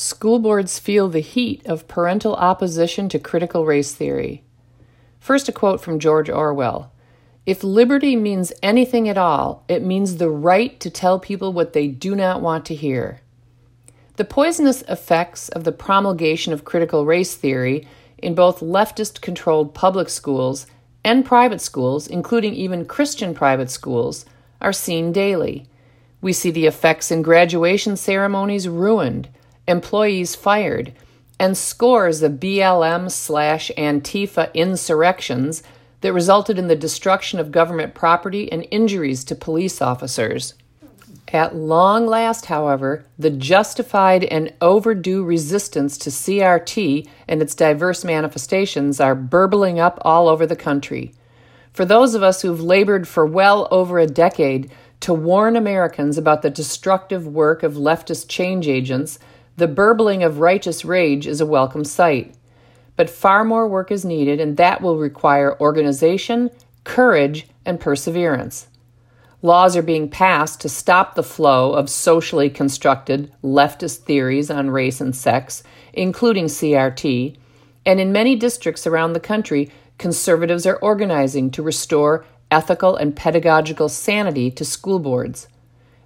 School boards feel the heat of parental opposition to critical race theory. First, a quote from George Orwell. If liberty means anything at all, it means the right to tell people what they do not want to hear. The poisonous effects of the promulgation of critical race theory in both leftist-controlled public schools and private schools, including even Christian private schools, are seen daily. We see the effects in graduation ceremonies ruined, employees fired, and scores of BLM/Antifa insurrections that resulted in the destruction of government property and injuries to police officers. At long last, however, the justified and overdue resistance to CRT and its diverse manifestations are burbling up all over the country. For those of us who've labored for well over a decade to warn Americans about the destructive work of leftist change agents, the burbling of righteous rage is a welcome sight. But far more work is needed, and that will require organization, courage, and perseverance. Laws are being passed to stop the flow of socially constructed leftist theories on race and sex, including CRT, and in many districts around the country, conservatives are organizing to restore ethical and pedagogical sanity to school boards.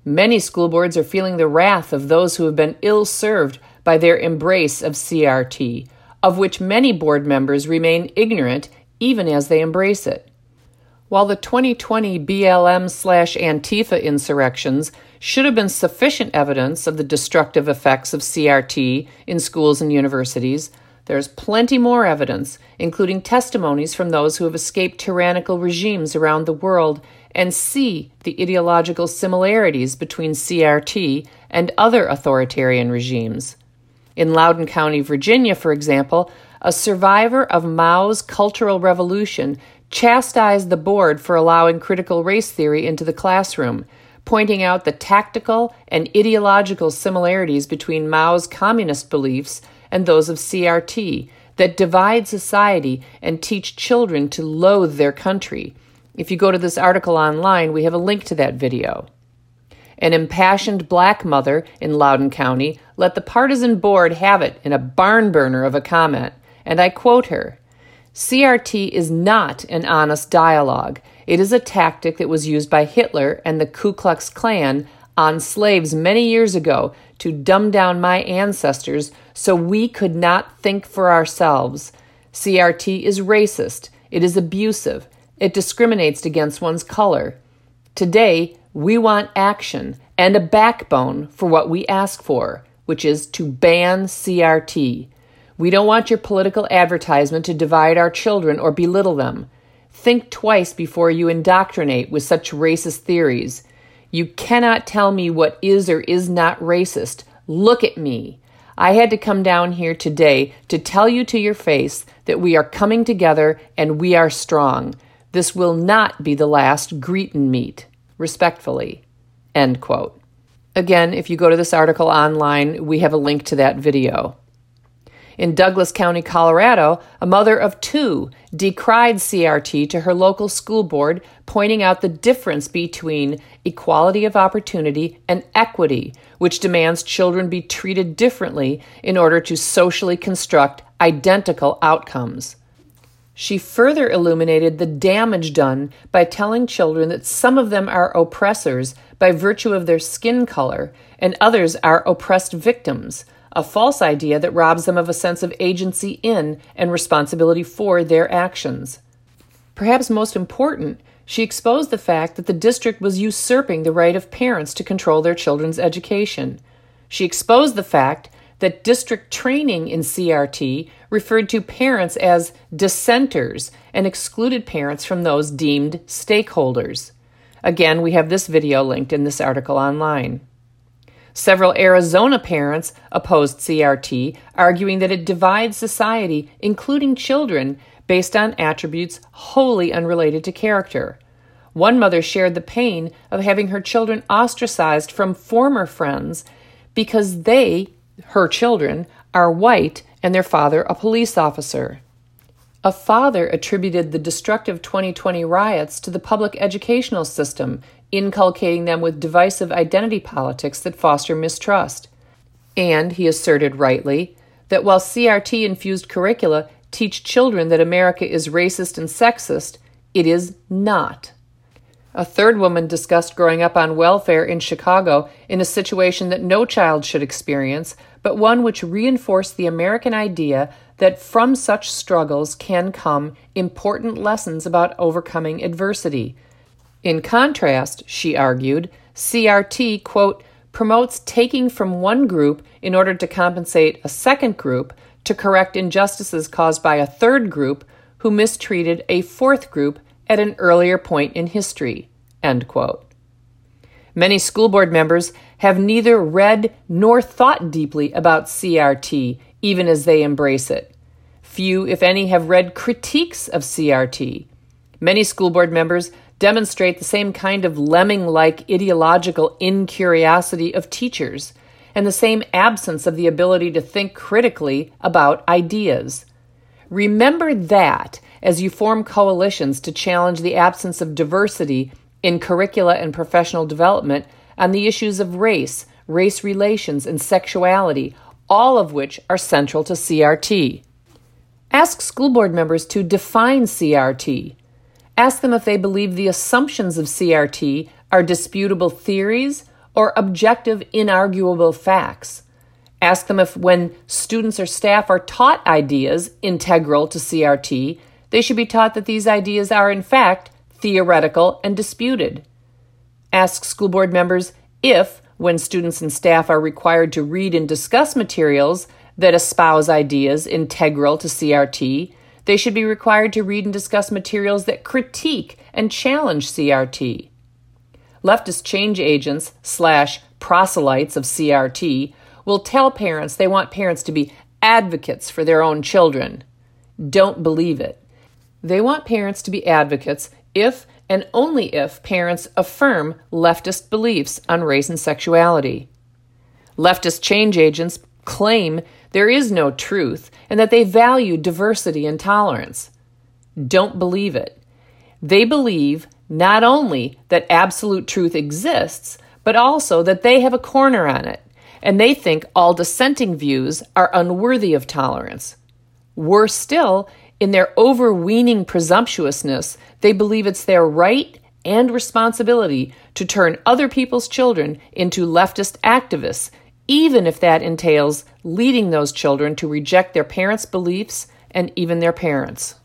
Many school boards are feeling the wrath of those who have been ill-served by their embrace of CRT, of which many board members remain ignorant even as they embrace it. While the 2020 BLM/Antifa insurrections should have been sufficient evidence of the destructive effects of CRT in schools and universities, there's plenty more evidence, including testimonies from those who have escaped tyrannical regimes around the world and see the ideological similarities between CRT and other authoritarian regimes. In Loudoun County, Virginia, for example, a survivor of Mao's Cultural Revolution chastised the board for allowing critical race theory into the classroom, pointing out the tactical and ideological similarities between Mao's communist beliefs and those of CRT that divide society and teach children to loathe their country. If you go to this article online, we have a link to that video. An impassioned black mother in Loudoun County let the partisan board have it in a barn burner of a comment, and I quote her, "CRT is not an honest dialogue. It is a tactic that was used by Hitler and the Ku Klux Klan on slaves many years ago to dumb down my ancestors so we could not think for ourselves. CRT is racist. It is abusive. It discriminates against one's color. Today, we want action and a backbone for what we ask for, which is to ban CRT. We don't want your political advertisement to divide our children or belittle them. Think twice before you indoctrinate with such racist theories. You cannot tell me what is or is not racist. Look at me. I had to come down here today to tell you to your face that we are coming together and we are strong. This will not be the last greet and meet. Respectfully." End quote. Again, if you go to this article online, we have a link to that video. In Douglas County, Colorado, a mother of two decried CRT to her local school board, pointing out the difference between equality of opportunity and equity, which demands children be treated differently in order to socially construct identical outcomes. She further illuminated the damage done by telling children that some of them are oppressors by virtue of their skin color and others are oppressed victims, a false idea that robs them of a sense of agency in and responsibility for their actions. Perhaps most important, she exposed the fact that the district was usurping the right of parents to control their children's education. She exposed the fact that district training in CRT referred to parents as dissenters and excluded parents from those deemed stakeholders. Again, we have this video linked in this article online. Several Arizona parents opposed CRT, arguing that it divides society, including children, based on attributes wholly unrelated to character. One mother shared the pain of having her children ostracized from former friends because her children, are white and their father a police officer. A father attributed the destructive 2020 riots to the public educational system, inculcating them with divisive identity politics that foster mistrust. And he asserted rightly that while CRT-infused curricula teach children that America is racist and sexist, it is not. A third woman discussed growing up on welfare in Chicago in a situation that no child should experience, but one which reinforced the American idea that from such struggles can come important lessons about overcoming adversity. In contrast, she argued, CRT, quote, promotes taking from one group in order to compensate a second group to correct injustices caused by a third group who mistreated a fourth group at an earlier point in history, end quote. Many school board members have neither read nor thought deeply about CRT, even as they embrace it. Few, if any, have read critiques of CRT. Many school board members demonstrate the same kind of lemming-like ideological incuriosity of teachers and the same absence of the ability to think critically about ideas. Remember that as you form coalitions to challenge the absence of diversity in curricula and professional development on the issues of race, race relations, and sexuality, all of which are central to CRT. Ask school board members to define CRT. Ask them if they believe the assumptions of CRT are disputable theories or objective, inarguable facts. Ask them if when students or staff are taught ideas integral to CRT, they should be taught that these ideas are, in fact, theoretical and disputed. Ask school board members if, when students and staff are required to read and discuss materials that espouse ideas integral to CRT, they should be required to read and discuss materials that critique and challenge CRT. Leftist change agents / proselytes of CRT will tell parents they want parents to be advocates for their own children. Don't believe it. They want parents to be advocates if and only if parents affirm leftist beliefs on race and sexuality. Leftist change agents claim there is no truth and that they value diversity and tolerance. Don't believe it. They believe not only that absolute truth exists, but also that they have a corner on it, and they think all dissenting views are unworthy of tolerance. Worse still, in their overweening presumptuousness, they believe it's their right and responsibility to turn other people's children into leftist activists, even if that entails leading those children to reject their parents' beliefs and even their parents.